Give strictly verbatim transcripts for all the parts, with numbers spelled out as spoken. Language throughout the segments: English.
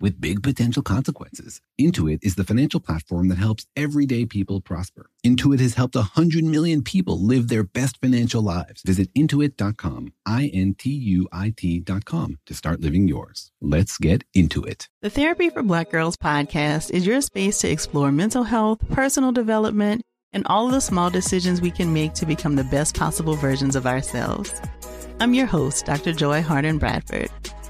with big potential consequences. Intuit is the financial platform that helps everyday people prosper. Intuit has helped one hundred million people live their best financial lives. Visit intuit dot com, I N T U I T dot com, to start living yours. Let's get into it. The Therapy for Black Girls podcast is your space to explore mental health, personal development, and all of the small decisions we can make to become the best possible versions of ourselves. I'm your host, Doctor Joy Harden Bradford,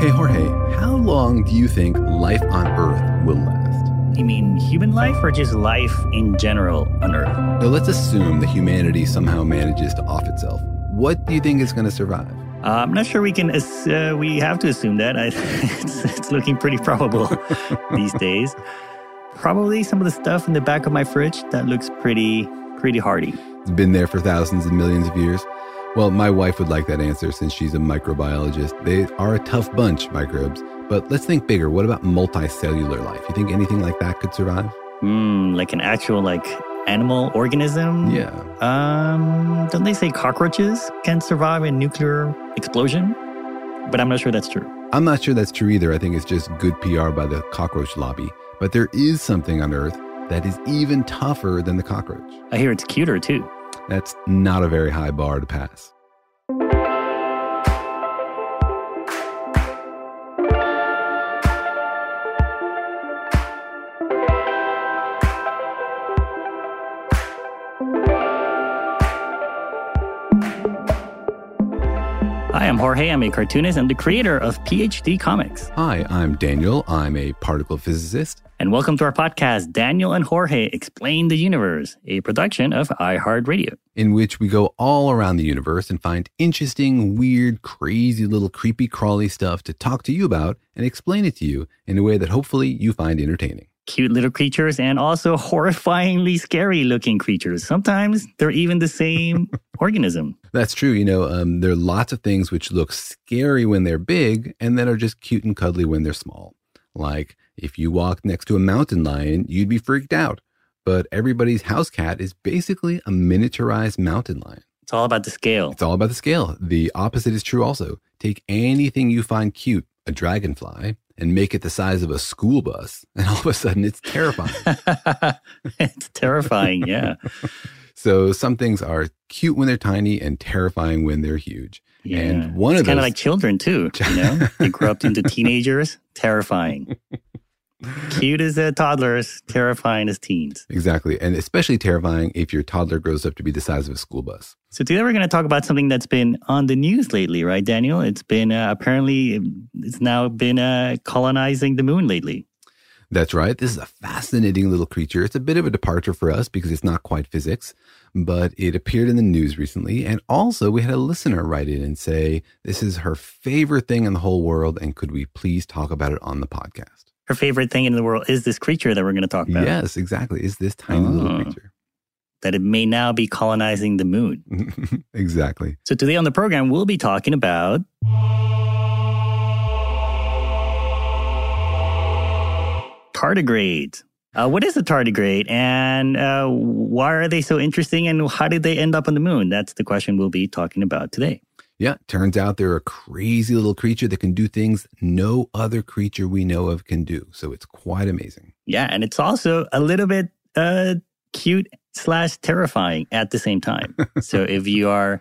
Hey, Jorge, how long do you think life on Earth will last? You mean human life or just life in general on Earth? So let's assume that humanity somehow manages to off itself. What do you think is going to survive? Uh, I'm not sure we can, uh, we have to assume that. I, it's, it's looking pretty probable these days. Probably some of the stuff in the back of my fridge that looks pretty, pretty hardy. It's been there for thousands and millions of years. Well, my wife would like that answer since she's a microbiologist. They are a tough bunch, microbes. But let's think bigger. What about multicellular life? You think anything like that could survive? Hmm, like an actual, like, animal organism? Yeah. Um, don't they say cockroaches can survive a nuclear explosion? But I'm not sure that's true. I'm not sure that's true either. I think it's just good P R by the cockroach lobby. But there is something on Earth that is even tougher than the cockroach. I hear it's cuter, too. That's not a very high bar to pass. Hi, I'm Jorge. I'm a cartoonist. I'm the creator of P H D Comics. Hi, I'm Daniel. I'm a particle physicist. And welcome to our podcast, Daniel and Jorge Explain the Universe, a production of iHeartRadio, in which we go all around the universe and find interesting, weird, crazy little creepy crawly stuff to talk to you about and explain it to you in a way that hopefully you find entertaining. Cute little creatures and also horrifyingly scary looking creatures. Sometimes they're even the same organism. That's true. You know, um, there are lots of things which look scary when they're big and then are just cute and cuddly when they're small. Like, if you walked next to a mountain lion, you'd be freaked out. But everybody's house cat is basically a miniaturized mountain lion. It's all about the scale. It's all about the scale. The opposite is true also. Take anything you find cute, a dragonfly, and make it the size of a school bus, and all of a sudden it's terrifying. It's terrifying, yeah. So some things are cute when they're tiny and terrifying when they're huge. Yeah. And one it's of those kind of like children too, you know? They grow up into teenagers, terrifying. Cute as uh, toddlers, terrifying as teens. Exactly. And especially terrifying if your toddler grows up to be the size of a school bus. So today we're going to talk about something that's been on the news lately, right, Daniel? It's been uh, apparently, it's now been uh, colonizing the moon lately. That's right. This is a fascinating little creature. It's a bit of a departure for us because it's not quite physics, but it appeared in the news recently. And also we had a listener write in and say, this is her favorite thing in the whole world. And could we please talk about it on the podcast? Her favorite thing in the world is this creature that we're going to talk about. Yes, exactly. Is this tiny oh, little creature. That it may now be colonizing the moon. Exactly. So today on the program, we'll be talking about tardigrades. Uh, what is a tardigrade and uh, why are they so interesting and how did they end up on the moon? That's the question we'll be talking about today. Yeah, turns out they're a crazy little creature that can do things no other creature we know of can do. So it's quite amazing. Yeah, and it's also a little bit uh, cute slash terrifying at the same time. So if you are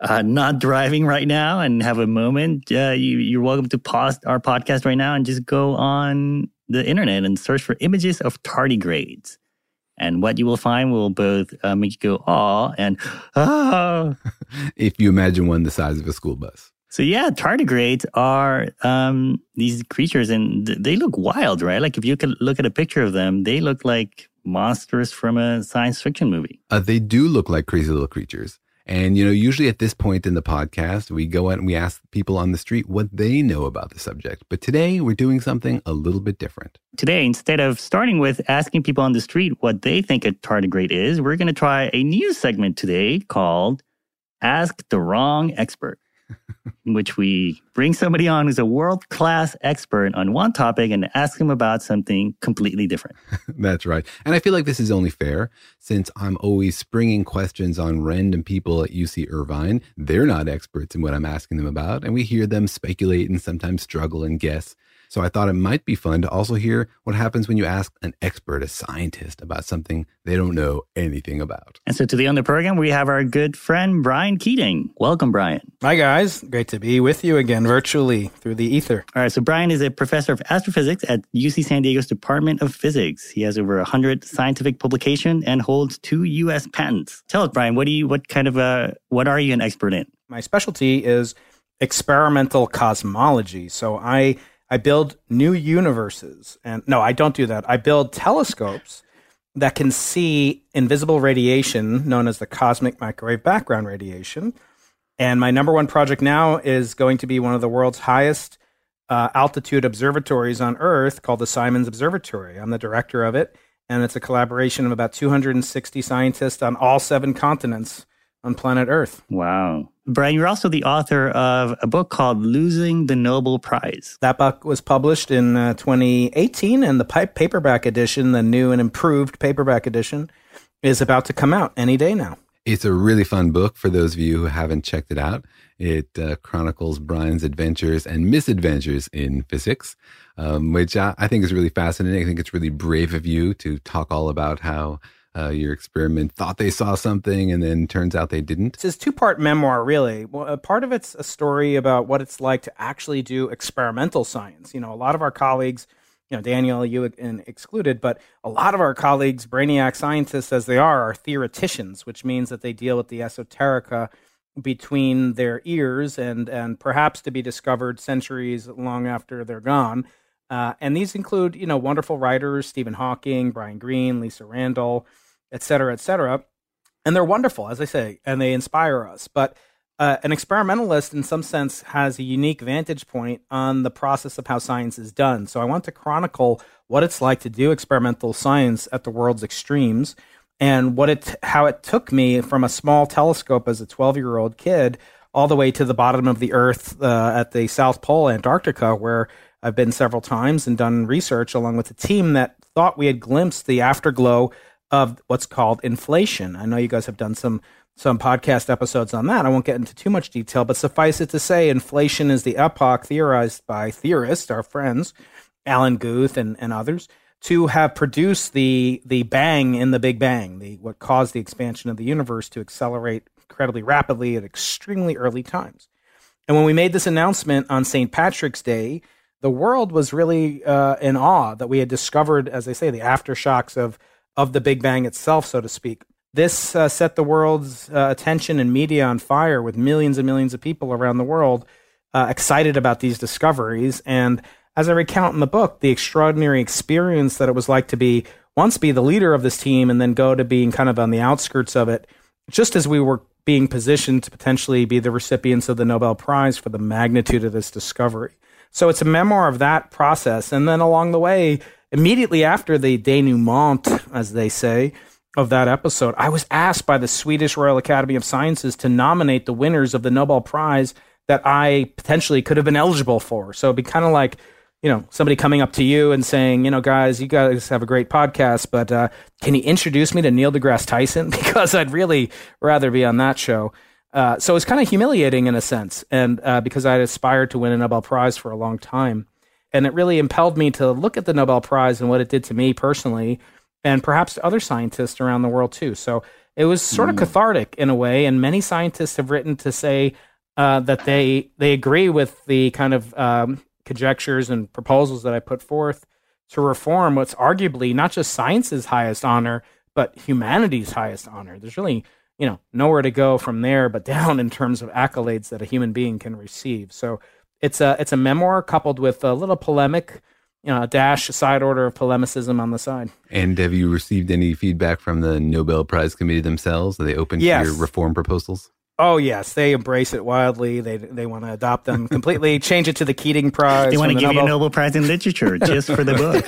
uh, not driving right now and have a moment, uh, you, you're welcome to pause our podcast right now and just go on the internet and search for images of tardigrades. And what you will find will both uh, make you go, aw, and ah. If you imagine one the size of a school bus. So yeah, tardigrades are um, these creatures, and th- they look wild, right? Like if you could look at a picture of them, they look like monsters from a science fiction movie. Uh, they do look like crazy little creatures. And, you know, usually at this point in the podcast, we go out and we ask people on the street what they know about the subject. But today we're doing something a little bit different. Today, instead of starting with asking people on the street what they think a tardigrade is, we're going to try a new segment today called Ask the Wrong Expert, in which we bring somebody on who's a world-class expert on one topic and ask them about something completely different. That's right. And I feel like this is only fair since I'm always springing questions on random people at U C Irvine. They're not experts in what I'm asking them about, and we hear them speculate and sometimes struggle and guess. So I thought it might be fun to also hear what happens when you ask an expert, a scientist, about something they don't know anything about. And so today on the program, we have our good friend, Brian Keating. Welcome, Brian. Hi, guys. Great to be with you again virtually through the ether. All right. So Brian is a professor of astrophysics at U C San Diego's Department of Physics. He has over one hundred scientific publications and holds two U S patents. Tell us, Brian, what do you, what kind of a, what are you an expert in? My specialty is experimental cosmology. So I... I build new universes. And no, I don't do that. I build telescopes that can see invisible radiation known as the cosmic microwave background radiation. And my number one project now is going to be one of the world's highest uh, altitude observatories on Earth called the Simons Observatory. I'm the director of it. And it's a collaboration of about two hundred sixty scientists on all seven continents on planet Earth. Wow. Brian, you're also the author of a book called Losing the Nobel Prize. That book was published in uh, twenty eighteen, and the paperback edition, the new and improved paperback edition, is about to come out any day now. It's a really fun book for those of you who haven't checked it out. It uh, chronicles Brian's adventures and misadventures in physics, um, which I, I think is really fascinating. I think it's really brave of you to talk all about how Uh, your experiment thought they saw something and then turns out they didn't. It's his two-part memoir, really. Well, a part of it's a story about what it's like to actually do experimental science. You know, a lot of our colleagues, you know, Daniel, you and excluded, but a lot of our colleagues, brainiac scientists as they are, are theoreticians, which means that they deal with the esoterica between their ears and, and perhaps to be discovered centuries long after they're gone. Uh, and these include, you know, wonderful writers, Stephen Hawking, Brian Greene, Lisa Randall, et cetera, et cetera. And they're wonderful, as I say, and they inspire us. But uh, an experimentalist, in some sense, has a unique vantage point on the process of how science is done. So I want to chronicle what it's like to do experimental science at the world's extremes and what it, how it took me from a small telescope as a twelve-year-old kid all the way to the bottom of the Earth uh, at the South Pole, Antarctica, where I've been several times and done research along with a team that thought we had glimpsed the afterglow of what's called inflation. I know you guys have done some some podcast episodes on that. I won't get into too much detail, but suffice it to say, inflation is the epoch theorized by theorists, our friends, Alan Guth and, and others, to have produced the the bang in the Big Bang, the what caused the expansion of the universe to accelerate incredibly rapidly at extremely early times. And when we made this announcement on Saint Patrick's Day, the world was really uh, in awe that we had discovered, as I say, the aftershocks of, of the Big Bang itself, so to speak. This uh, set the world's uh, attention and media on fire with millions and millions of people around the world uh, excited about these discoveries. And as I recount in the book, the extraordinary experience that it was like to be once be the leader of this team and then go to being kind of on the outskirts of it, just as we were being positioned to potentially be the recipients of the Nobel Prize for the magnitude of this discovery. So it's a memoir of that process. And then along the way, immediately after the denouement, as they say, of that episode, I was asked by the Swedish Royal Academy of Sciences to nominate the winners of the Nobel Prize that I potentially could have been eligible for. So it'd be kind of like, you know, somebody coming up to you and saying, you know, guys, you guys have a great podcast, but uh, can you introduce me to Neil deGrasse Tyson? Because I'd really rather be on that show. Uh, so it's kind of humiliating in a sense, and uh, because I had aspired to win a Nobel Prize for a long time. And it really impelled me to look at the Nobel Prize and what it did to me personally, and perhaps to other scientists around the world too. So it was sort of mm. cathartic in a way, and many scientists have written to say uh, that they they agree with the kind of um, conjectures and proposals that I put forth to reform what's arguably not just science's highest honor, but humanity's highest honor. There's really, you know, nowhere to go from there but down in terms of accolades that a human being can receive. So it's a it's a memoir coupled with a little polemic, you know, a dash side order of polemicism on the side. And have you received any feedback from the Nobel Prize Committee themselves? Are they open yes. to your reform proposals? Oh, yes. They embrace it wildly. They they want to adopt them completely, change it to the Keating Prize. They want to the give Nobel... you a Nobel Prize in literature just for the book.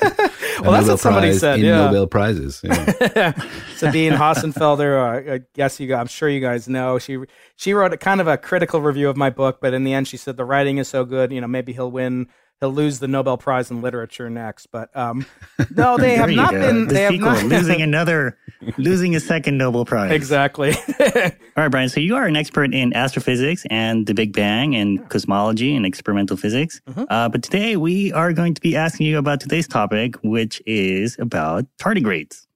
well, that's what somebody Prize said. In yeah. Nobel Prizes. Yeah. Sabine Hossenfelder, uh, I guess you, I'm sure you guys know, she she wrote a kind of a critical review of my book, but in the end she said the writing is so good, you know, maybe he'll win. He'll lose the Nobel Prize in literature next, but um, no, they have not go. been. The they sequel, have not losing another, losing a second Nobel Prize. Exactly. All right, Brian. So you are an expert in astrophysics and the Big Bang and cosmology and experimental physics. Mm-hmm. Uh, but today we are going to be asking you about today's topic, which is about tardigrades.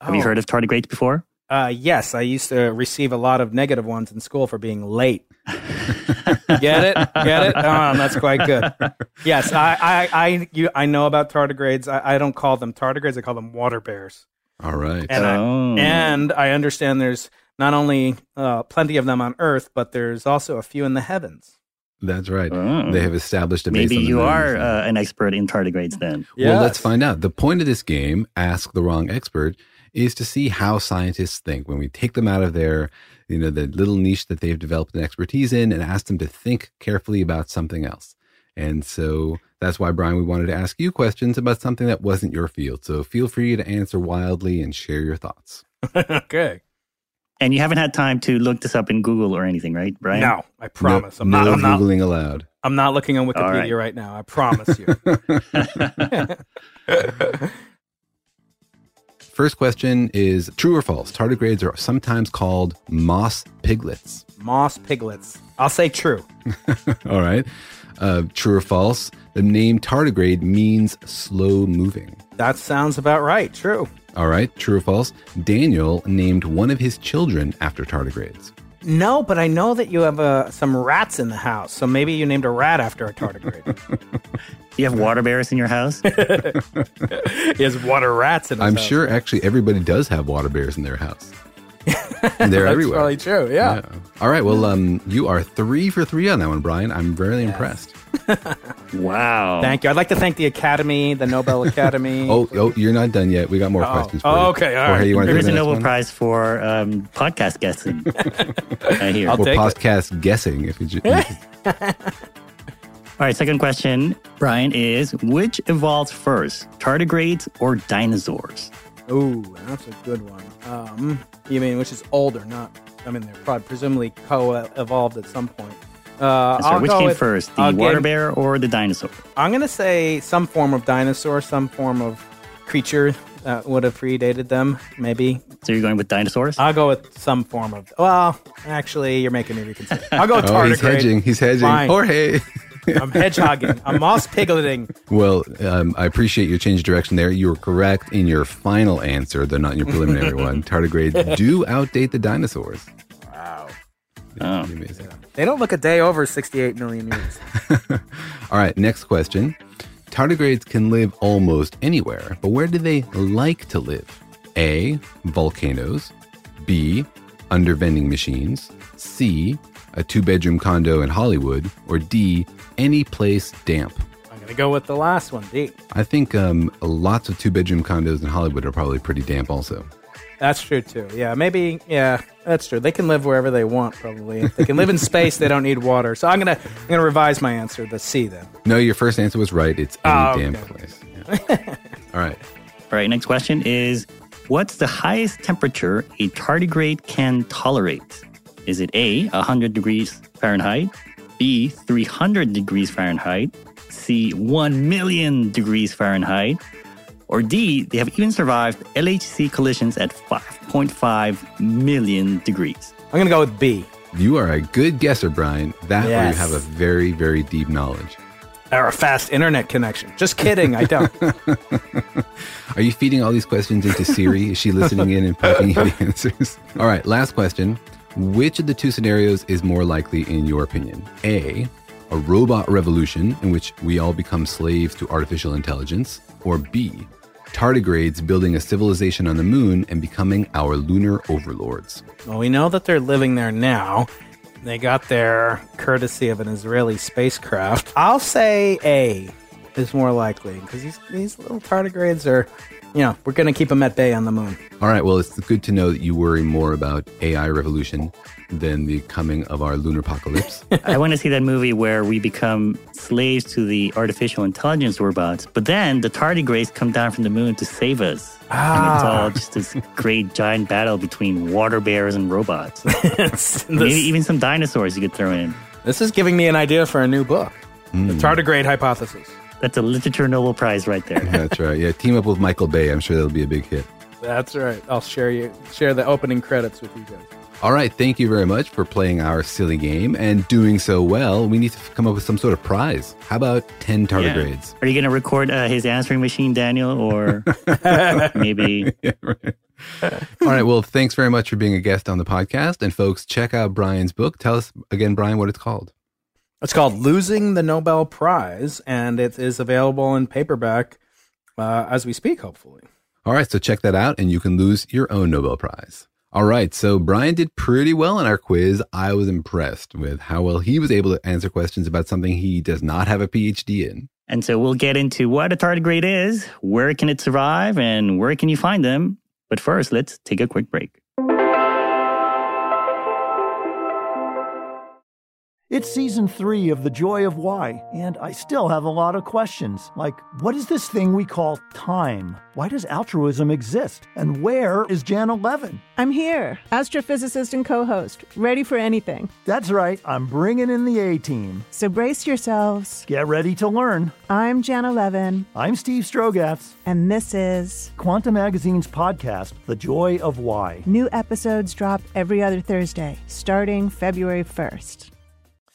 Oh. Have you heard of tardigrades before? Uh, yes, I used to receive a lot of negative ones in school for being late. Get it? Get it? Oh, that's quite good. Yes, I I, I, you, I know about tardigrades. I, I don't call them tardigrades. I call them water bears. All right. And, oh. I, and I understand there's not only uh, plenty of them on Earth, but there's also a few in the heavens. That's right. Oh. They have established a base. Maybe on the you moon. Are uh, an expert in tardigrades then. Yes. Well, let's find out. The point of this game, Ask the Wrong Expert, is to see how scientists think when we take them out of their, you know, the little niche that they've developed an expertise in and ask them to think carefully about something else. And so that's why, Brian, we wanted to ask you questions about something that wasn't your field. So feel free to answer wildly and share your thoughts. Okay. And you haven't had time to look this up in Google or anything, right, Brian? No, I promise. No, I'm not, no I'm Googling not, allowed. I'm not looking on Wikipedia right. right now. I promise you. First question is true or false? Tardigrades are sometimes called moss piglets. Moss piglets. I'll say true. All right. Uh, true or false? The name tardigrade means slow moving. That sounds about right. True. All right. True or false? Daniel named one of his children after tardigrades. No, but I know that you have uh, some rats in the house. So maybe you named a rat after a tardigrade. You have water bears in your house? He has water rats in his I'm house. I'm sure actually everybody does have water bears in their house. And they're That's everywhere. That's probably true, yeah. yeah. All right, well, um, you are three for three on that one, Brian. I'm very yes. impressed. Wow. Thank you. I'd like to thank the Academy, the Nobel Academy. oh, oh, you're not done yet. We got more oh. questions for you. Oh, okay, all Jorge, right. There is a Nobel one? Prize for um, podcast guessing. I hear. I'll or take podcast it. guessing. if you. Just, All right, second question, Brian, is which evolved first, tardigrades or dinosaurs? Oh, that's a good one. Um, you mean which is older, not, I mean, they're probably presumably co-evolved at some point. Uh, I'll which go came with, first, the I'll water give, bear or the dinosaur? I'm going to say some form of dinosaur, some form of creature that would have predated them, maybe. So you're going with dinosaurs? I'll go with some form of, well, actually, you're making me reconsider. I'll go with tardigrade. Oh, he's hedging, he's hedging. Fine. Jorge. I'm hedgehogging. I'm moss pigleting. Well, um, I appreciate your change of direction there. You were correct in your final answer, though not in your preliminary one. Tardigrades do outdate the dinosaurs. Wow. Oh. Amazing. Yeah. They don't look a day over sixty-eight million years. All right, next question. Tardigrades can live almost anywhere, but where do they like to live? A, volcanoes. B, under vending machines. C, a two-bedroom condo in Hollywood, or D, any place damp? I'm going to go with the last one, D. I think um, lots of two-bedroom condos in Hollywood are probably pretty damp also. That's true, too. Yeah, maybe, yeah, that's true. They can live wherever they want, probably. If they can live in space, they don't need water. So I'm going to I'm gonna revise my answer to C, then. No, your first answer was right. It's any oh, damp okay. place. Yeah. All right. All right, next question is, what's the highest temperature a tardigrade can tolerate? Is it A, one hundred degrees Fahrenheit, B, three hundred degrees Fahrenheit, C, one million degrees Fahrenheit, or D, they have even survived L H C collisions at five point five million degrees? I'm going to go with B. You are a good guesser, Brian. That yes. Or you have a very, very deep knowledge. Or a fast internet connection. Just kidding, I don't. Are you feeding all these questions into Siri? Is she listening in and packing the answers? All right, last question. Which of the two scenarios is more likely in your opinion? A, a robot revolution in which we all become slaves to artificial intelligence, or B, tardigrades building a civilization on the moon and becoming our lunar overlords? Well, we know that they're living there now. They got there courtesy of an Israeli spacecraft. I'll say A is more likely because these, these little tardigrades are, you know, we're going to keep them at bay on the moon. All right. Well, it's good to know that you worry more about A I revolution than the coming of our lunar apocalypse. I want to see that movie where we become slaves to the artificial intelligence robots, but then the tardigrades come down from the moon to save us. Ah. And it's all just this great giant battle between water bears and robots. this, Maybe even some dinosaurs you could throw in. This is giving me an idea for a new book. Mm. The Tardigrade Hypothesis. That's a literature Nobel Prize right there. That's right. Yeah, team up with Michael Bay. I'm sure that'll be a big hit. That's right. I'll share you share the opening credits with you guys. All right, thank you very much for playing our silly game and doing so well. We need to come up with some sort of prize. How about ten tardigrades? Yeah. Are you going to record uh, his answering machine, Daniel, or maybe? Yeah, right. All right, well, thanks very much for being a guest on the podcast. And folks, check out Brian's book. Tell us again, Brian, what it's called. It's called Losing the Nobel Prize, and it is available in paperback uh, as we speak, hopefully. All right, so check that out, and you can lose your own Nobel Prize. All right, so Brian did pretty well in our quiz. I was impressed with how well he was able to answer questions about something he does not have a P H D in. And so we'll get into what a tardigrade is, where can it survive, and where can you find them. But first, let's take a quick break. It's season three of The Joy of Why, and I still have a lot of questions, like what is this thing we call time? Why does altruism exist? And where is Janna Levin? I'm here, astrophysicist and co-host, ready for anything. That's right, I'm bringing in the A-team. So brace yourselves. Get ready to learn. I'm Janna Levin. I'm Steve Strogatz. And this is Quantum Magazine's podcast, The Joy of Why. New episodes drop every other Thursday, starting February first.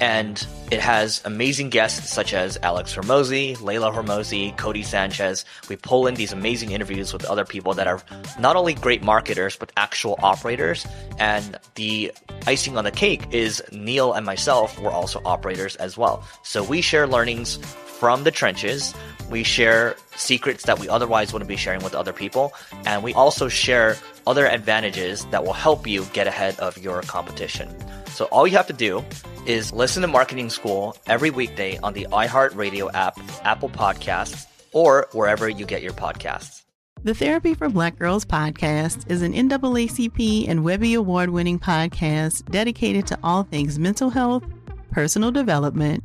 And it has amazing guests such as Alex Hormozi, Leila Hormozi, Cody Sanchez. We pull in these amazing interviews with other people that are not only great marketers, but actual operators. And the icing on the cake is Neil and myself were also operators as well. So we share learnings from the trenches. We share secrets that we otherwise wouldn't be sharing with other people. And we also share other advantages that will help you get ahead of your competition. So all you have to do is listen to Marketing School every weekday on the iHeartRadio app, Apple Podcasts, or wherever you get your podcasts. The Therapy for Black Girls podcast is an N double A C P and Webby Award-winning podcast dedicated to all things mental health, personal development,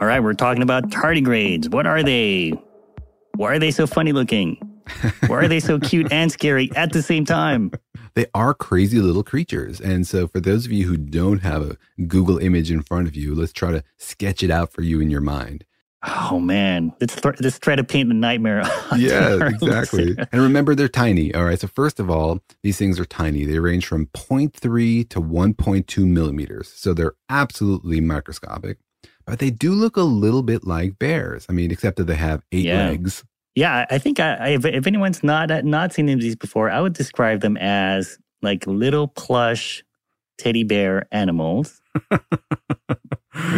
All right, we're talking about tardigrades. What are they? Why are they so funny looking? Why are they so cute and scary at the same time? They are crazy little creatures. And so for those of you who don't have a Google image in front of you, let's try to sketch it out for you in your mind. Oh, man. This, th- this thread of paint, the nightmare. Yeah, exactly. Listeners. And remember, they're tiny. All right. So first of all, these things are tiny. They range from zero point three to one point two millimeters. So they're absolutely microscopic. But they do look a little bit like bears. I mean, except that they have eight yeah. legs. Yeah, I think I, I, if, if anyone's not uh, not seen these before, I would describe them as like little plush teddy bear animals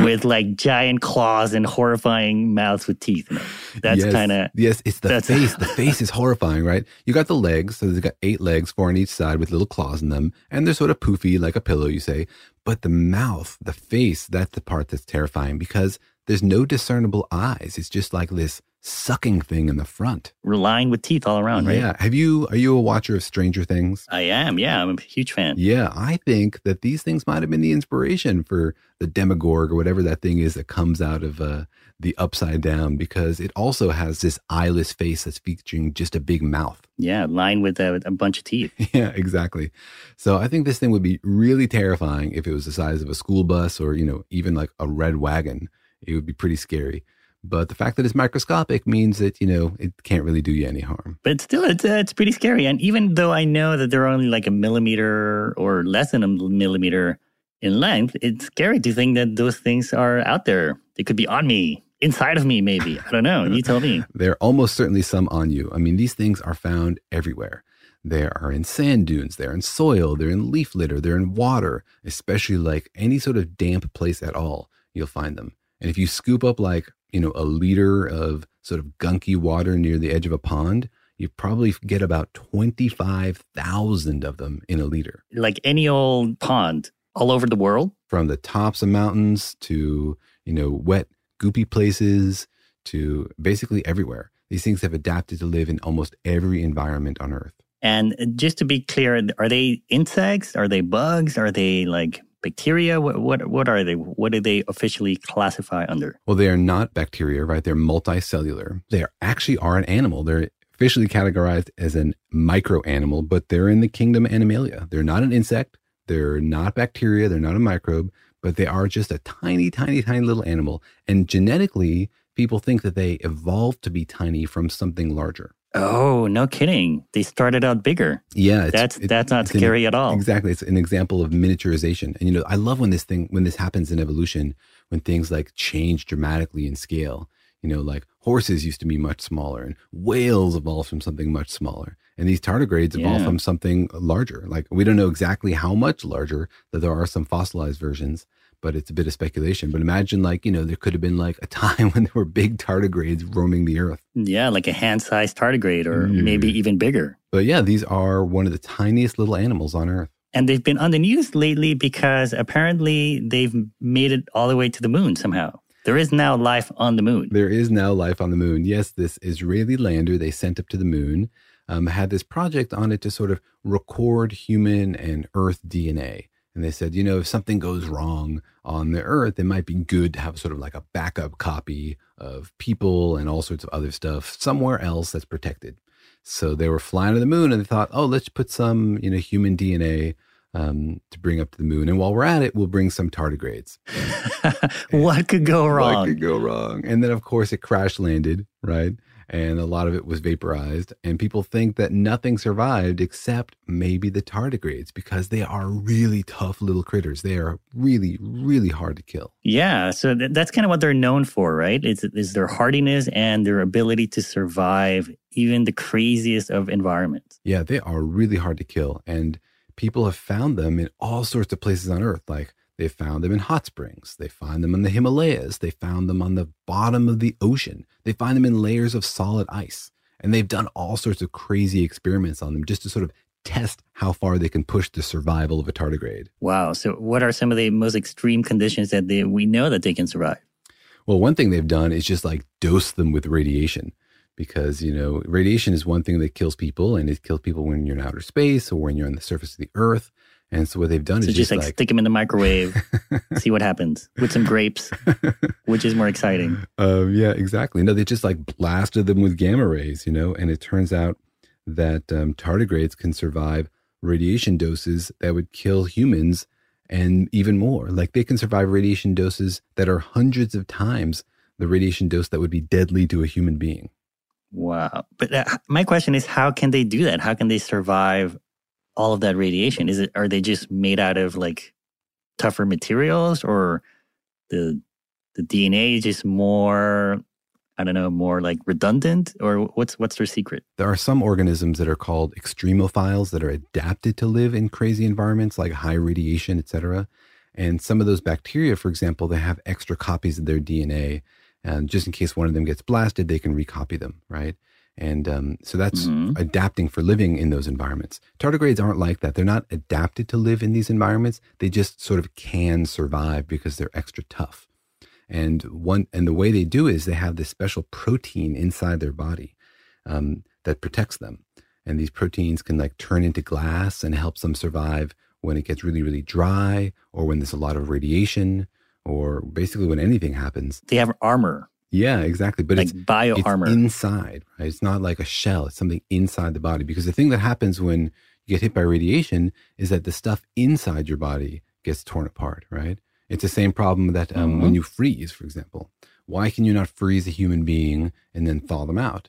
with like giant claws and horrifying mouths with teeth in it. That's yes, kind of... Yes, it's the face. The face is horrifying, right? You got the legs. So they've got eight legs, four on each side with little claws in them. And they're sort of poofy like a pillow, you say. But the mouth, the face, that's the part that's terrifying because there's no discernible eyes. It's just like this sucking thing in the front. Relying with teeth all around, right? Yeah. Have you, are you a watcher of Stranger Things? I am, yeah. I'm a huge fan. Yeah, I think that these things might have been the inspiration for the Demogorg or whatever that thing is that comes out of uh, the Upside Down because it also has this eyeless face that's featuring just a big mouth. Yeah, lined with a, a bunch of teeth. Yeah, exactly. So I think this thing would be really terrifying if it was the size of a school bus or, you know, even like a red wagon. It would be pretty scary. But the fact that it's microscopic means that, you know, it can't really do you any harm. But still, it's uh, it's pretty scary. And even though I know that they're only like a millimeter or less than a millimeter in length, it's scary to think that those things are out there. They could be on me, inside of me maybe. I don't know. You tell me. There are almost certainly some on you. I mean, these things are found everywhere. They are in sand dunes, they're in soil, they're in leaf litter, they're in water, especially like any sort of damp place at all, you'll find them. And if you scoop up like, you know, a liter of sort of gunky water near the edge of a pond, you probably get about twenty-five thousand of them in a liter. Like any old pond all over the world? From the tops of mountains to, you know, wet, goopy places to basically everywhere. These things have adapted to live in almost every environment on Earth. And just to be clear, are they insects? Are they bugs? Are they like... bacteria? What, what what are they? What do they officially classify under? Well, they are not bacteria, right? They're multicellular. They are, actually are an animal. They're officially categorized as an micro-animal, but they're in the kingdom Animalia. They're not an insect. They're not bacteria. They're not a microbe, but they are just a tiny, tiny, tiny little animal. And genetically, people think that they evolved to be tiny from something larger. Oh, no kidding. They started out bigger. Yeah. It's, that's it, that's not scary an, at all. Exactly. It's an example of miniaturization. And, you know, I love when this thing, when this happens in evolution, when things like change dramatically in scale, you know, like horses used to be much smaller and whales evolved from something much smaller. And these tardigrades evolved yeah. from something larger. Like we don't know exactly how much larger, though there are some fossilized versions, but it's a bit of speculation. But imagine like, you know, there could have been like a time when there were big tardigrades roaming the earth. Yeah, like a hand-sized tardigrade or mm. maybe even bigger. But yeah, these are one of the tiniest little animals on Earth. And they've been on the news lately because apparently they've made it all the way to the moon somehow. There is now life on the moon. There is now life on the moon. Yes, this Israeli lander they sent up to the moon um, had this project on it to sort of record human and Earth D N A. And they said, you know, if something goes wrong on the Earth, it might be good to have sort of like a backup copy of people and all sorts of other stuff somewhere else that's protected. So they were flying to the moon and they thought, oh, let's put some, you know, human D N A um, to bring up to the moon. And while we're at it, we'll bring some tardigrades. What could go wrong? What could go wrong? And then, of course, it crash landed, right? And a lot of it was vaporized. And people think that nothing survived except maybe the tardigrades because they are really tough little critters. They are really, really hard to kill. Yeah. So th- that's kind of what they're known for, right? It's, it's their hardiness and their ability to survive even the craziest of environments. Yeah, they are really hard to kill. And people have found them in all sorts of places on Earth, like they found them in hot springs. They find them in the Himalayas. They found them on the bottom of the ocean. They find them in layers of solid ice. And they've done all sorts of crazy experiments on them just to sort of test how far they can push the survival of a tardigrade. Wow. So what are some of the most extreme conditions that they, we know that they can survive? Well, one thing they've done is just like dose them with radiation. Because, you know, radiation is one thing that kills people, and it kills people when you're in outer space or when you're on the surface of the Earth. And so what they've done so is just, just like, like stick them in the microwave, see what happens with some grapes, which is more exciting. Um, yeah, exactly. No, they just like blasted them with gamma rays, you know, and it turns out that um, tardigrades can survive radiation doses that would kill humans and even more. Like they can survive radiation doses that are hundreds of times the radiation dose that would be deadly to a human being. Wow. But uh, my question is, how can they do that? How can they survive all of that radiation? Is it, are they just made out of like tougher materials, or the the D N A is just more, I don't know, more like redundant, or what's what's their secret? There are some organisms that are called extremophiles that are adapted to live in crazy environments like high radiation, et cetera. And some of those bacteria, for example, they have extra copies of their D N A. And just in case one of them gets blasted, they can recopy them, right? And um, so that's mm-hmm. adapting for living in those environments. Tardigrades aren't like that. They're not adapted to live in these environments. They just sort of can survive because they're extra tough. And one and the way they do is they have this special protein inside their body um, that protects them. And these proteins can like turn into glass and helps them survive when it gets really, really dry, or when there's a lot of radiation, or basically when anything happens. They have armor. Yeah, exactly. But like it's bio armor inside, right? It's not like a shell. It's something inside the body. Because the thing that happens when you get hit by radiation is that the stuff inside your body gets torn apart, right? It's the same problem that um, mm-hmm. when you freeze, for example. Why can you not freeze a human being and then thaw them out?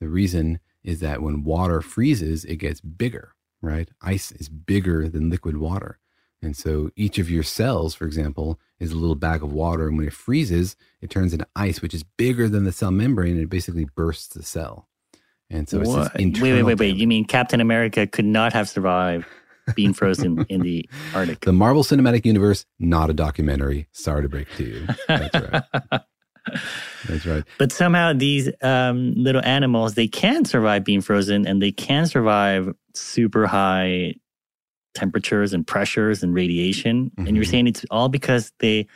The reason is that when water freezes, it gets bigger, right? Ice is bigger than liquid water. And so each of your cells, for example, is a little bag of water. And when it freezes, it turns into ice, which is bigger than the cell membrane. And it basically bursts the cell. And so it's this internal... Wait, wait, wait, wait. You mean Captain America could not have survived being frozen in the Arctic? The Marvel Cinematic Universe, not a documentary. Sorry to break to you. That's right. That's right. But somehow these um, little animals, they can survive being frozen, and they can survive super high temperatures and pressures and radiation. Mm-hmm. And you're saying it's all because they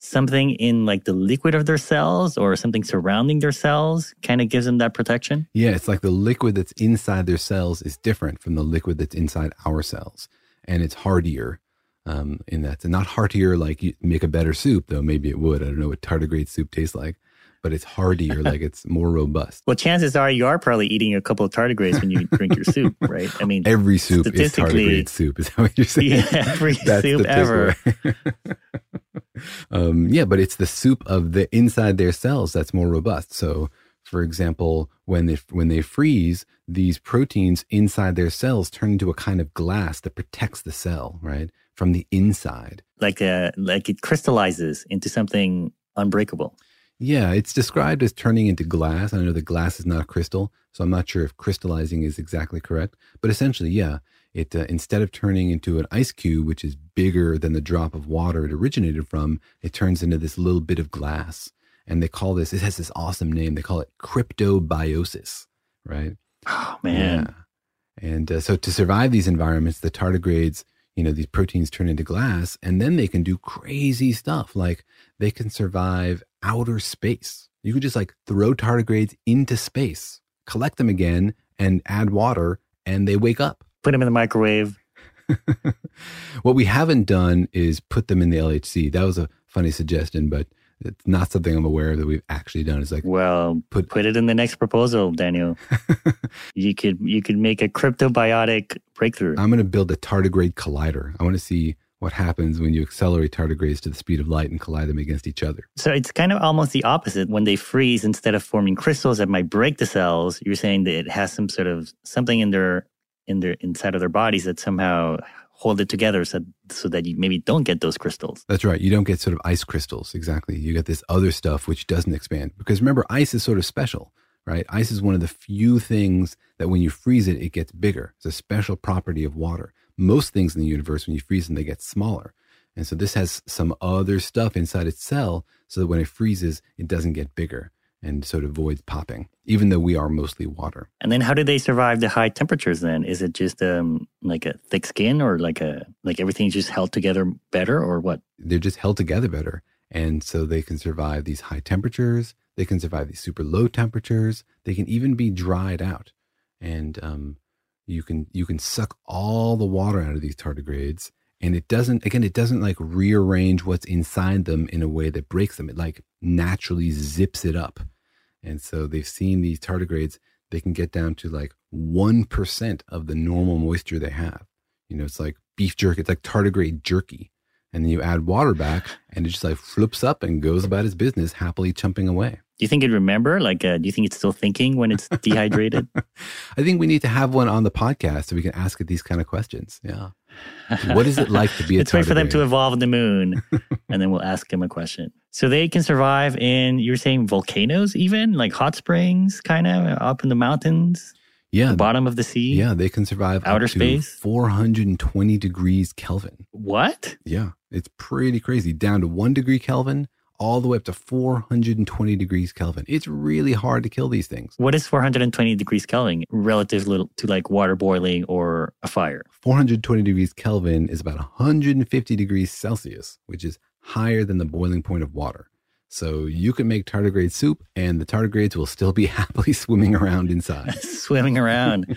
something in like the liquid of their cells or something surrounding their cells kind of gives them that protection? Yeah, it's like the liquid that's inside their cells is different from the liquid that's inside our cells. And it's hardier um, in that. So not heartier like you make a better soup, though maybe it would. I don't know what tardigrade soup tastes like. But it's hardier, like it's more robust. Well, chances are you are probably eating a couple of tardigrades when you drink your soup, right? I mean, every soup is tardigrade soup. Is that what you're saying? Yeah, every That's soup ever. um, yeah, but it's the soup of the inside their cells that's more robust. So, for example, when they when they freeze, these proteins inside their cells turn into a kind of glass that protects the cell, right, from the inside. Like a like it crystallizes into something unbreakable. Yeah, it's described as turning into glass. I know the glass is not a crystal, so I'm not sure if crystallizing is exactly correct. But essentially, yeah, it uh, instead of turning into an ice cube, which is bigger than the drop of water it originated from, it turns into this little bit of glass. And they call this, it has this awesome name, they call it cryptobiosis, right? Oh, man. Yeah. And uh, so to survive these environments, the tardigrades, you know, these proteins turn into glass, and then they can do crazy stuff. Like they can survive outer space. You could just like throw tardigrades into space, collect them again, and add water, and they wake up. Put them in the microwave. What we haven't done is put them in the L H C. That was a funny suggestion, but it's not something I'm aware of that we've actually done. It's like, well, put, put it in the next proposal, Daniel. you could you could make a cryptobiotic breakthrough. I'm going to build a tardigrade collider. I want to see what happens when you accelerate tardigrades to the speed of light and collide them against each other. So it's kind of almost the opposite. When they freeze, instead of forming crystals that might break the cells, you're saying that it has some sort of something in their in their inside of their bodies that somehow hold it together so, so that you maybe don't get those crystals. That's right. You don't get sort of ice crystals. Exactly. You get this other stuff which doesn't expand. Because remember, ice is sort of special, right? Ice is one of the few things that when you freeze it, it gets bigger. It's a special property of water. Most things in the universe, when you freeze them, they get smaller. And so this has some other stuff inside its cell so that when it freezes, it doesn't get bigger and sort of avoids popping, even though we are mostly water. And then how do they survive the high temperatures then? Is it just um, like a thick skin or like a like everything's just held together better or what? They're just held together better. And so they can survive these high temperatures. They can survive these super low temperatures. They can even be dried out. And um, you can you can suck all the water out of these tardigrades. And it doesn't, again, it doesn't like rearrange what's inside them in a way that breaks them. It like naturally zips it up. And so they've seen these tardigrades, they can get down to like one percent of the normal moisture they have. You know, it's like beef jerky, it's like tardigrade jerky. and then you add water back, and it just like flips up and goes about its business, happily chumping away. Do you think it'd remember? Like, uh, do you think it's still thinking when it's dehydrated? I think we need to have one on the podcast so we can ask it these kind of questions. Yeah. What is it like to be a tardigrade? Let's wait for them to evolve on the moon, and then we'll ask them a question. So they can survive in, you were saying, volcanoes even? Like hot springs, kind of, up in the mountains? Yeah. The bottom of the sea? Yeah, they can survive outer space, four hundred twenty degrees Kelvin. What? Yeah, it's pretty crazy. Down to one degree Kelvin, all the way up to four hundred twenty degrees Kelvin. It's really hard to kill these things. What is four hundred twenty degrees Kelvin relative to like water boiling or a fire? four hundred twenty degrees Kelvin is about one hundred fifty degrees Celsius, which is higher than the boiling point of water. So you can make tardigrade soup and the tardigrades will still be happily swimming around inside. Swimming around.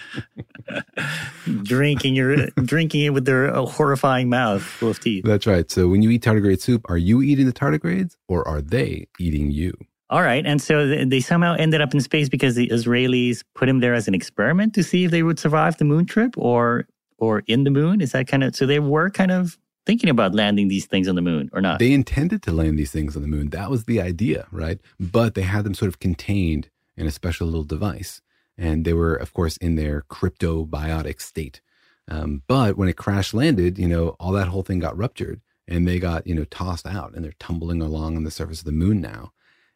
drinking your, drinking it with their horrifying mouth full of teeth. That's right. So when you eat tardigrade soup, are you eating the tardigrades or are they eating you? All right. And so they somehow ended up in space because the Israelis put him there as an experiment to see if they would survive the moon trip or or in the moon. Is that kind of, so they were kind of thinking about landing these things on the moon or not? They intended to land these things on the moon. That was the idea, right? But they had them sort of contained in a special little device. And they were, of course, in their cryptobiotic state. Um, but when it crash landed, you know, all that whole thing got ruptured and they got, you know, tossed out and they're tumbling along on the surface of the moon now.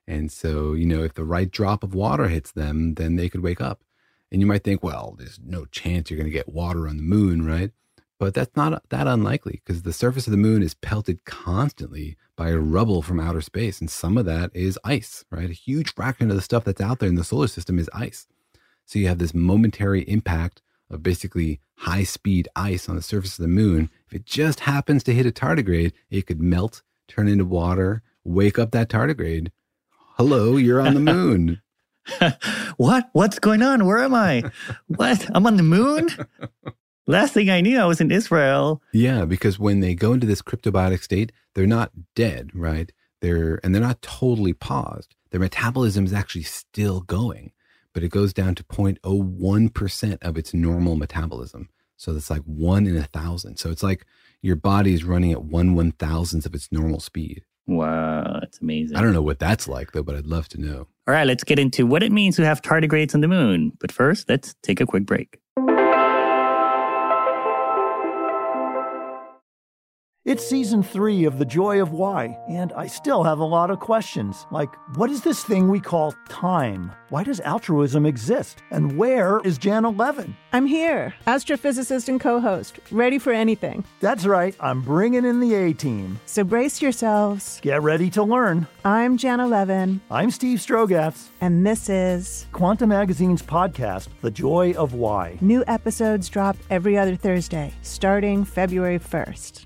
And so, you know, if the right drop of water hits them, then they could wake up. And you might think, well, there's no chance you're going to get water on the moon, right? But that's not that unlikely because the surface of the moon is pelted constantly by rubble from outer space. And some of that is ice, right? A huge fraction of the stuff that's out there in the solar system is ice. So you have this momentary impact of basically high-speed ice on the surface of the moon. If it just happens to hit a tardigrade, it could melt, turn into water, wake up that tardigrade. Hello, you're on the moon. What? What's going on? Where am I? What? I'm on the moon? Last thing I knew, I was in Israel. Yeah, because when they go into this cryptobiotic state, they're not dead, right? They're and they're not totally paused. Their metabolism is actually still going, but it goes down to zero point zero one percent of its normal metabolism. So that's like one in a thousand. So it's like your body is running at one one thousandth of its normal speed. Wow, that's amazing. I don't know what that's like, though, but I'd love to know. All right, let's get into what it means to have tardigrades on the moon. But first, let's take a quick break. It's season three of The Joy of Why, and I still have a lot of questions, like what is this thing we call time? Why does altruism exist? And where is Janna Levin? I'm here, astrophysicist and co-host, ready for anything. That's right, I'm bringing in the A-team. So brace yourselves. Get ready to learn. I'm Janna Levin. I'm Steve Strogatz. And this is Quantum Magazine's podcast, The Joy of Why. New episodes drop every other Thursday, starting February first.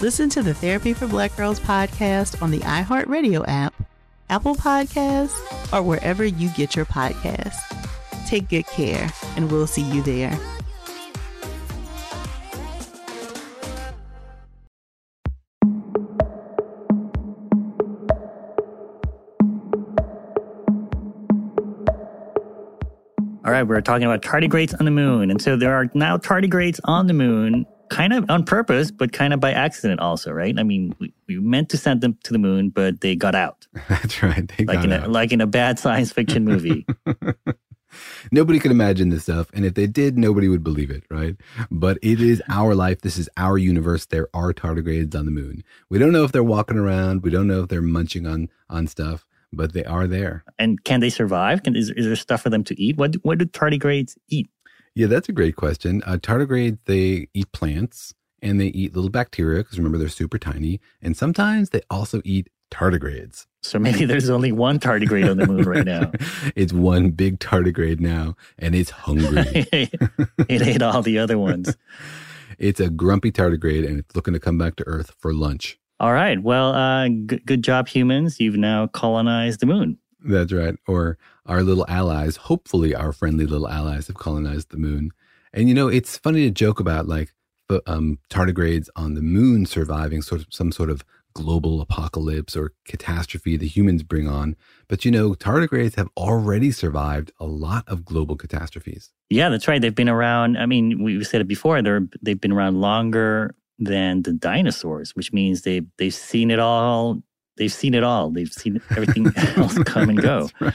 Listen to the Therapy for Black Girls podcast on the iHeartRadio app, Apple Podcasts, or wherever you get your podcasts. Take good care, and we'll see you there. All right, we're talking about tardigrades on the moon. And so there are now tardigrades on the moon, kind of on purpose, but kind of by accident also, right? I mean, we, we meant to send them to the moon, but they got out. That's right. They like got in a, out. Like in a bad science fiction movie. Nobody could imagine this stuff. And if they did, nobody would believe it, right? But it is our life. This is our universe. There are tardigrades on the moon. We don't know if they're walking around. We don't know if they're munching on, on stuff. But they are there. And can they survive? Can, is, is there stuff for them to eat? What do, what do tardigrades eat? Yeah, that's a great question. Uh, tardigrades, they eat plants and they eat little bacteria because remember, they're super tiny. And sometimes they also eat tardigrades. So maybe there's only one tardigrade on the moon right now. It's one big tardigrade now and it's hungry. It ate all the other ones. It's a grumpy tardigrade and it's looking to come back to Earth for lunch. All right. Well, uh, g- good job, humans. You've now colonized the moon. That's right. Or our little allies, hopefully our friendly little allies have colonized the moon. And, you know, it's funny to joke about like um, tardigrades on the moon surviving sort of some sort of global apocalypse or catastrophe the humans bring on. But, you know, tardigrades have already survived a lot of global catastrophes. Yeah, that's right. They've been around. I mean, we said it before, they're, they've been around longer than the dinosaurs, which means they they've seen it all. They've seen it all. They've seen everything else come and go. Right.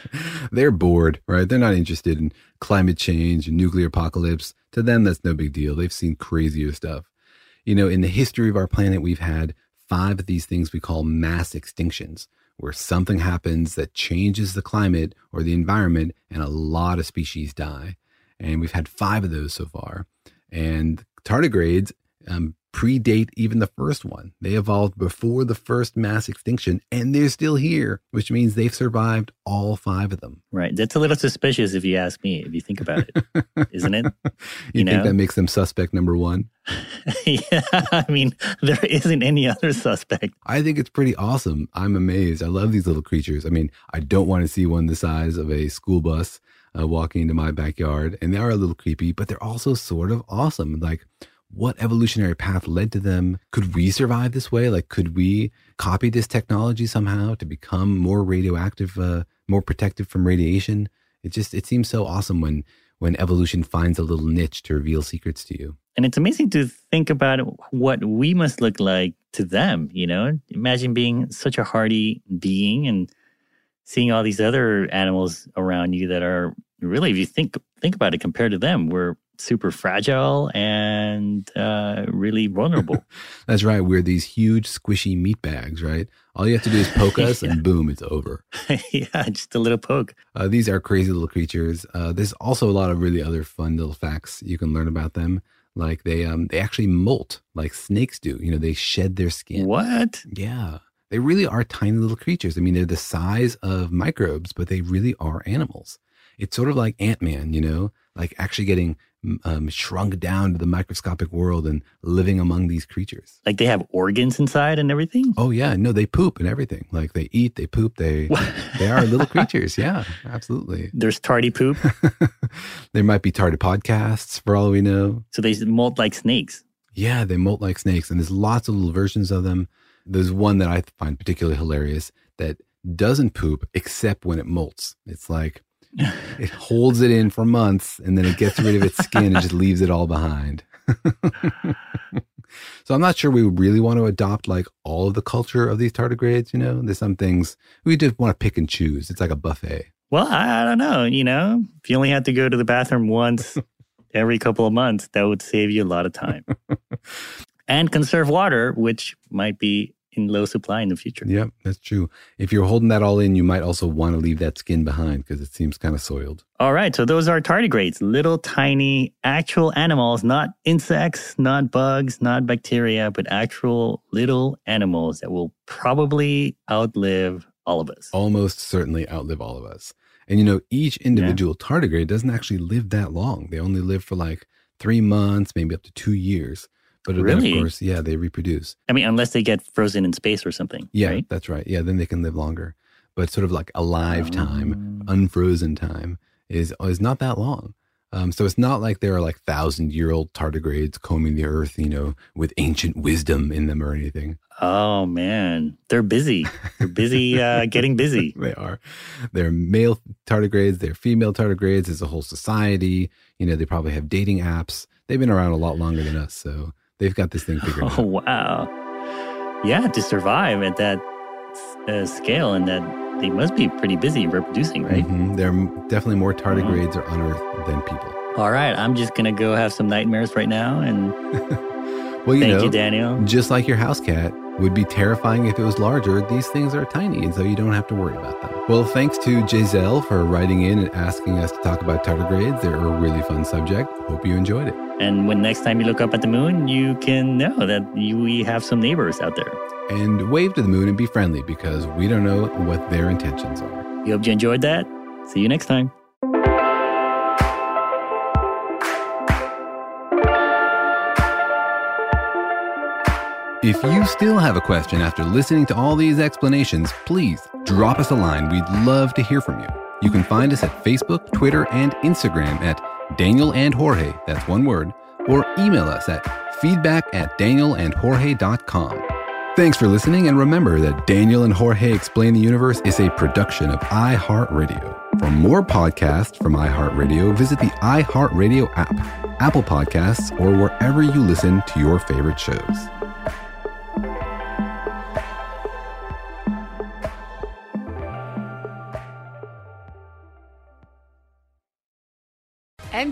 They're bored, right? They're not interested in climate change and nuclear apocalypse. To them, that's no big deal. They've seen crazier stuff. You know, in the history of our planet, we've had five of these things we call mass extinctions, where something happens that changes the climate or the environment, and a lot of species die. And we've had five of those so far. And tardigrades um, predate even the first one. They evolved before the first mass extinction, and they're still here, which means they've survived all five of them. Right. That's a little suspicious if you ask me, if you think about it, isn't it? You, you know? Think that makes them suspect number one? Yeah. I mean, there isn't any other suspect. I think it's pretty awesome. I'm amazed. I love these little creatures. I mean, I don't want to see one the size of a school bus uh, walking into my backyard, and they are a little creepy, but they're also sort of awesome. Like, what evolutionary path led to them? Could we survive this way? Like, could we copy this technology somehow to become more radioactive, uh, more protective from radiation? It just, it seems so awesome when, when evolution finds a little niche to reveal secrets to you. And it's amazing to think about what we must look like to them, you know? Imagine being such a hardy being and seeing all these other animals around you that are really, if you think, think about it compared to them, we're super fragile and uh, really vulnerable. That's right. We're these huge, squishy meat bags, right? All you have to do is poke us yeah. and boom, it's over. Yeah, just a little poke. Uh, these are crazy little creatures. Uh, there's also a lot of really other fun little facts you can learn about them. Like they um, they actually molt like snakes do. You know, they shed their skin. What? Yeah. They really are tiny little creatures. I mean, they're the size of microbes, but they really are animals. It's sort of like Ant-Man, you know, like actually getting Um, shrunk down to the microscopic world and living among these creatures. Like they have organs inside and everything? Oh, yeah. No, they poop and everything. Like they eat, they poop, they they are little creatures. Yeah, absolutely. There's tardy poop. There might be tardy podcasts for all we know. So they molt like snakes. Yeah, they molt like snakes. And there's lots of little versions of them. There's one that I find particularly hilarious that doesn't poop except when it molts. It's like, it holds it in for months and then it gets rid of its skin and just leaves it all behind. So I'm not sure we really want to adopt like all of the culture of these tardigrades, you know? There's some things we just want to pick and choose. It's like a buffet. Well, I, I don't know, you know? If you only had to go to the bathroom once every couple of months, that would save you a lot of time. And conserve water, which might be in low supply in the future. Yep, that's true. If you're holding that all in, you might also want to leave that skin behind because it seems kind of soiled. All right, so those are tardigrades, little tiny actual animals, not insects, not bugs, not bacteria, but actual little animals that will probably outlive all of us. Almost certainly outlive all of us. And you know, each individual yeah. tardigrade doesn't actually live that long. They only live for like three months, maybe up to two years. But really? Then, of course, yeah, they reproduce. I mean, unless they get frozen in space or something. Yeah, right? That's right. Yeah, then they can live longer. but sort of like alive time, unfrozen time is is not that long. Um, so it's not like there are like thousand year old tardigrades combing the earth, you know, with ancient wisdom in them or anything. Oh, man. They're busy. They're busy uh, getting busy. They are. They're male tardigrades. They're female tardigrades. There's a whole society. You know, they probably have dating apps. They've been around a lot longer than us. So they've got this thing figured oh, out. Oh, wow. Yeah, to survive at that uh, scale and that. They must be pretty busy reproducing, right? Mm-hmm. There are definitely more tardigrades oh. are unearthed than people. All right. I'm just going to go have some nightmares right now. And well, you thank know, you, Daniel. Just like your house cat would be terrifying if it was larger, these things are tiny, and so you don't have to worry about them. Well, thanks to Giselle for writing in and asking us to talk about tardigrades. They're a really fun subject. Hope you enjoyed it. And when next time you look up at the moon, you can know that you, we have some neighbors out there. And wave to the moon and be friendly because we don't know what their intentions are. We hope you enjoyed that. See you next time. If you still have a question after listening to all these explanations, please drop us a line. We'd love to hear from you. You can find us at Facebook, Twitter, and Instagram at Daniel and Jorge, that's one word, or email us at feedback at danielandjorge.com. Thanks for listening, and remember that Daniel and Jorge Explain the Universe is a production of iHeartRadio. For more podcasts from iHeartRadio, visit the iHeartRadio app, Apple Podcasts, or wherever you listen to your favorite shows. M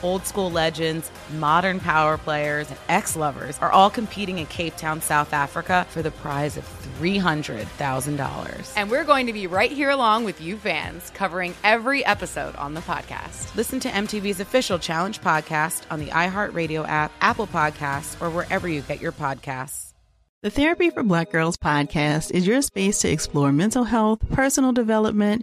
Old school legends, modern power players, and ex-lovers are all competing in Cape Town, South Africa for the prize of three hundred thousand dollars. And we're going to be right here along with you fans, covering every episode on the podcast. Listen to M T V's official Challenge Podcast on the iHeartRadio app, Apple Podcasts, or wherever you get your podcasts. The Therapy for Black Girls podcast is your space to explore mental health, personal development,